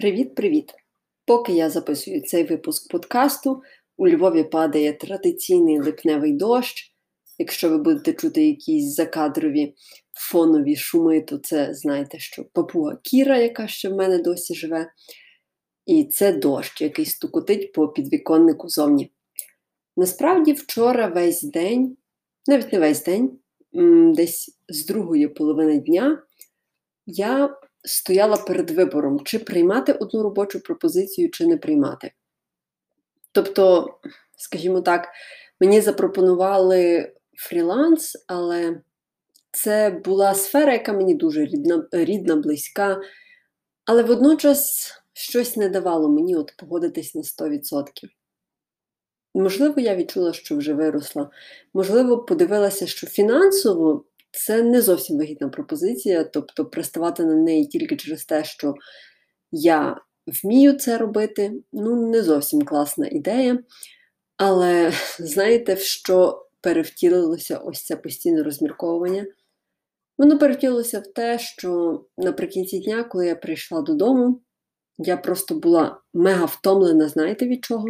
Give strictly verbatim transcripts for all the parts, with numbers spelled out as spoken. Привіт-привіт! Поки я записую цей випуск подкасту, у Львові падає традиційний липневий дощ. Якщо ви будете чути якісь закадрові фонові шуми, то це, знаєте, що папуга Кіра, яка ще в мене досі живе. І це дощ, який стукотить по підвіконнику зовні. Насправді, вчора весь день, навіть не весь день, десь з другої половини дня, я стояла перед вибором, чи приймати одну робочу пропозицію, чи не приймати. Тобто, скажімо так, мені запропонували фріланс, але це була сфера, яка мені дуже рідна, рідна, близька, але водночас щось не давало мені от погодитись на сто відсотків. Можливо, я відчула, що вже виросла. Можливо, подивилася, що фінансово це не зовсім вигідна пропозиція, тобто приставати на неї тільки через те, що я вмію це робити, ну, не зовсім класна ідея. Але знаєте, в що перевтілилося ось це постійне розмірковування? Воно перевтілилося в те, що наприкінці дня, коли я прийшла додому, я просто була мега втомлена, знаєте від чого?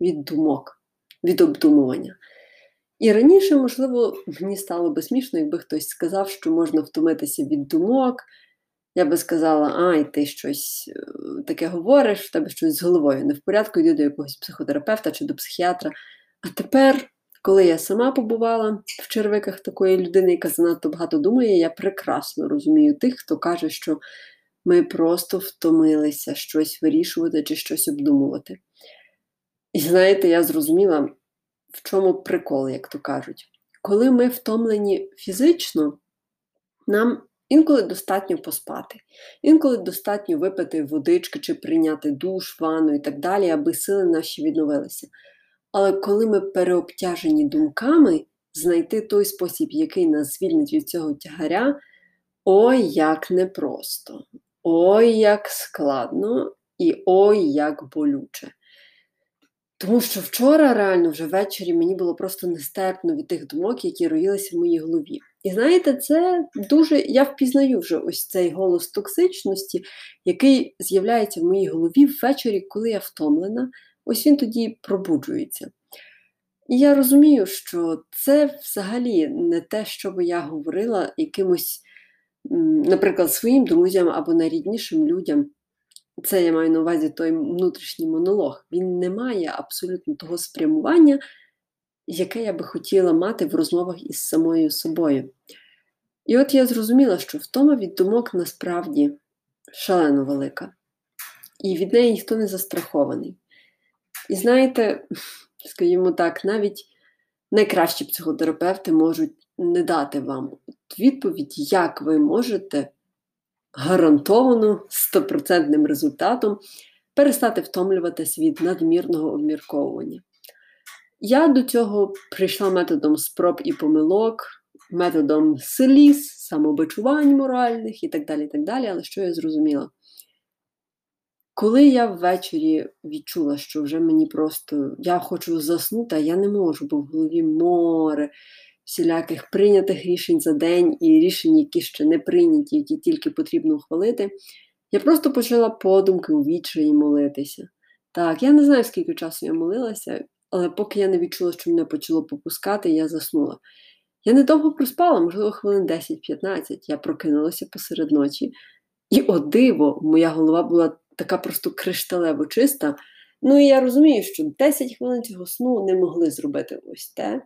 Від думок, від обдумування. І раніше, можливо, мені стало би смішно, якби хтось сказав, що можна втомитися від думок. Я би сказала, ай, ти щось таке говориш, в тебе щось з головою не в порядку, йди до якогось психотерапевта чи до психіатра. А тепер, коли я сама побувала в червиках такої людини, яка занадто багато думає, я прекрасно розумію тих, хто каже, що ми просто втомилися щось вирішувати чи щось обдумувати. І знаєте, я зрозуміла, в чому прикол, як то кажуть. Коли ми втомлені фізично, нам інколи достатньо поспати, інколи достатньо випити водички чи прийняти душ, ванну і так далі, аби сили наші відновилися. Але коли ми переобтяжені думками, знайти той спосіб, який нас звільнить від цього тягаря, ой, як непросто, ой, як складно і ой, як болюче. Тому що вчора, реально, вже ввечері, мені було просто нестерпно від тих думок, які роїлися в моїй голові. І знаєте, це дуже... Я впізнаю вже ось цей голос токсичності, який з'являється в моїй голові ввечері, коли я втомлена. Ось він тоді пробуджується. І я розумію, що це взагалі не те, що би я говорила якимось, наприклад, своїм друзям або найріднішим людям. Це я маю на увазі той внутрішній монолог. Він не має абсолютно того спрямування, яке я би хотіла мати в розмовах із самою собою. І от я зрозуміла, що втома від думок насправді шалено велика. І від неї ніхто не застрахований. І знаєте, скажімо так, навіть найкращі психотерапевти можуть не дати вам відповідь, як ви можете гарантовано, стопроцентним результатом перестати втомлюватись від надмірного обмірковування. Я до цього прийшла методом спроб і помилок, методом сліз, самобичувань моральних і так далі, і так далі. Але що я зрозуміла? Коли я ввечері відчула, що вже мені просто, я хочу заснути, а я не можу, бо в голові море всіляких прийнятих рішень за день і рішень, які ще не прийняті, які тільки потрібно ухвалити, я просто почала подумки у відчаї молитися. Так, я не знаю, скільки часу я молилася, але поки я не відчула, що мене почало попускати, я заснула. Я недовго проспала, можливо, хвилин десять-п'ятнадцять, я прокинулася посеред ночі. І, о диво, моя голова була така просто кришталево чиста. Ну і я розумію, що десять хвилин цього сну не могли зробити ось те,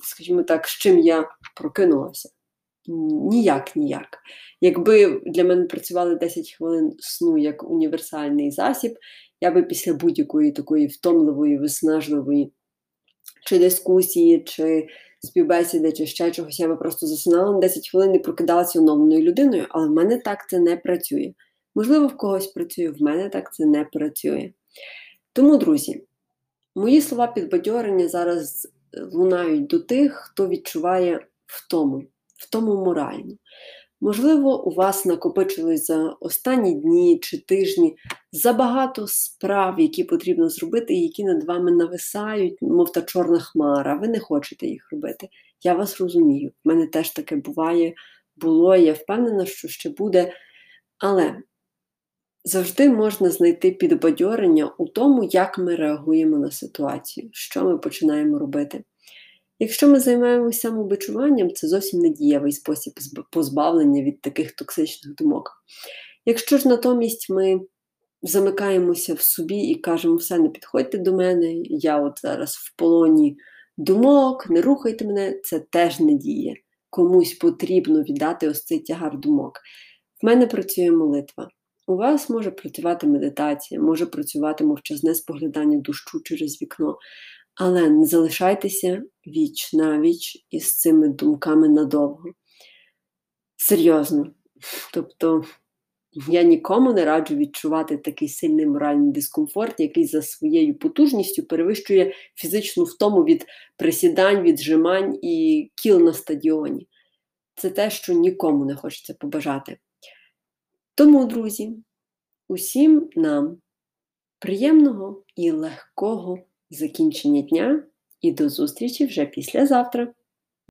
скажімо так, з чим я прокинулася. Ніяк, ніяк. Якби для мене працювали десять хвилин сну як універсальний засіб, я би після будь-якої такої втомливої, виснажливої чи дискусії, чи співбесіди, чи ще чогось, я би просто засинала на десять хвилин і прокидалася оновленою людиною, але в мене так це не працює. Можливо, в когось працює, в мене так це не працює. Тому, друзі, мої слова підбадьорення зараз лунають до тих, хто відчуває втому, втому морально. Можливо, у вас накопичилось за останні дні чи тижні забагато справ, які потрібно зробити і які над вами нависають, мов та чорна хмара, ви не хочете їх робити. Я вас розумію, в мене теж таке буває, було, я впевнена, що ще буде. Але Завжди можна знайти підбадьорення у тому, як ми реагуємо на ситуацію, що ми починаємо робити. Якщо ми займаємося самобичуванням, це зовсім не дієвий спосіб позбавлення від таких токсичних думок. Якщо ж натомість ми замикаємося в собі і кажемо, все, не підходьте до мене, я от зараз в полоні думок, не рухайте мене, це теж не діє. Комусь потрібно віддати ось цей тягар думок. В мене працює молитва. У вас може працювати медитація, може працювати мовчазне споглядання дощу через вікно, але не залишайтеся віч на віч із цими думками надовго. Серйозно. Тобто, я нікому не раджу відчувати такий сильний моральний дискомфорт, який за своєю потужністю перевищує фізичну втому від присідань, віджимань і кіл на стадіоні. Це те, що нікому не хочеться побажати. Тому, друзі, усім нам приємного і легкого закінчення дня і до зустрічі вже післязавтра.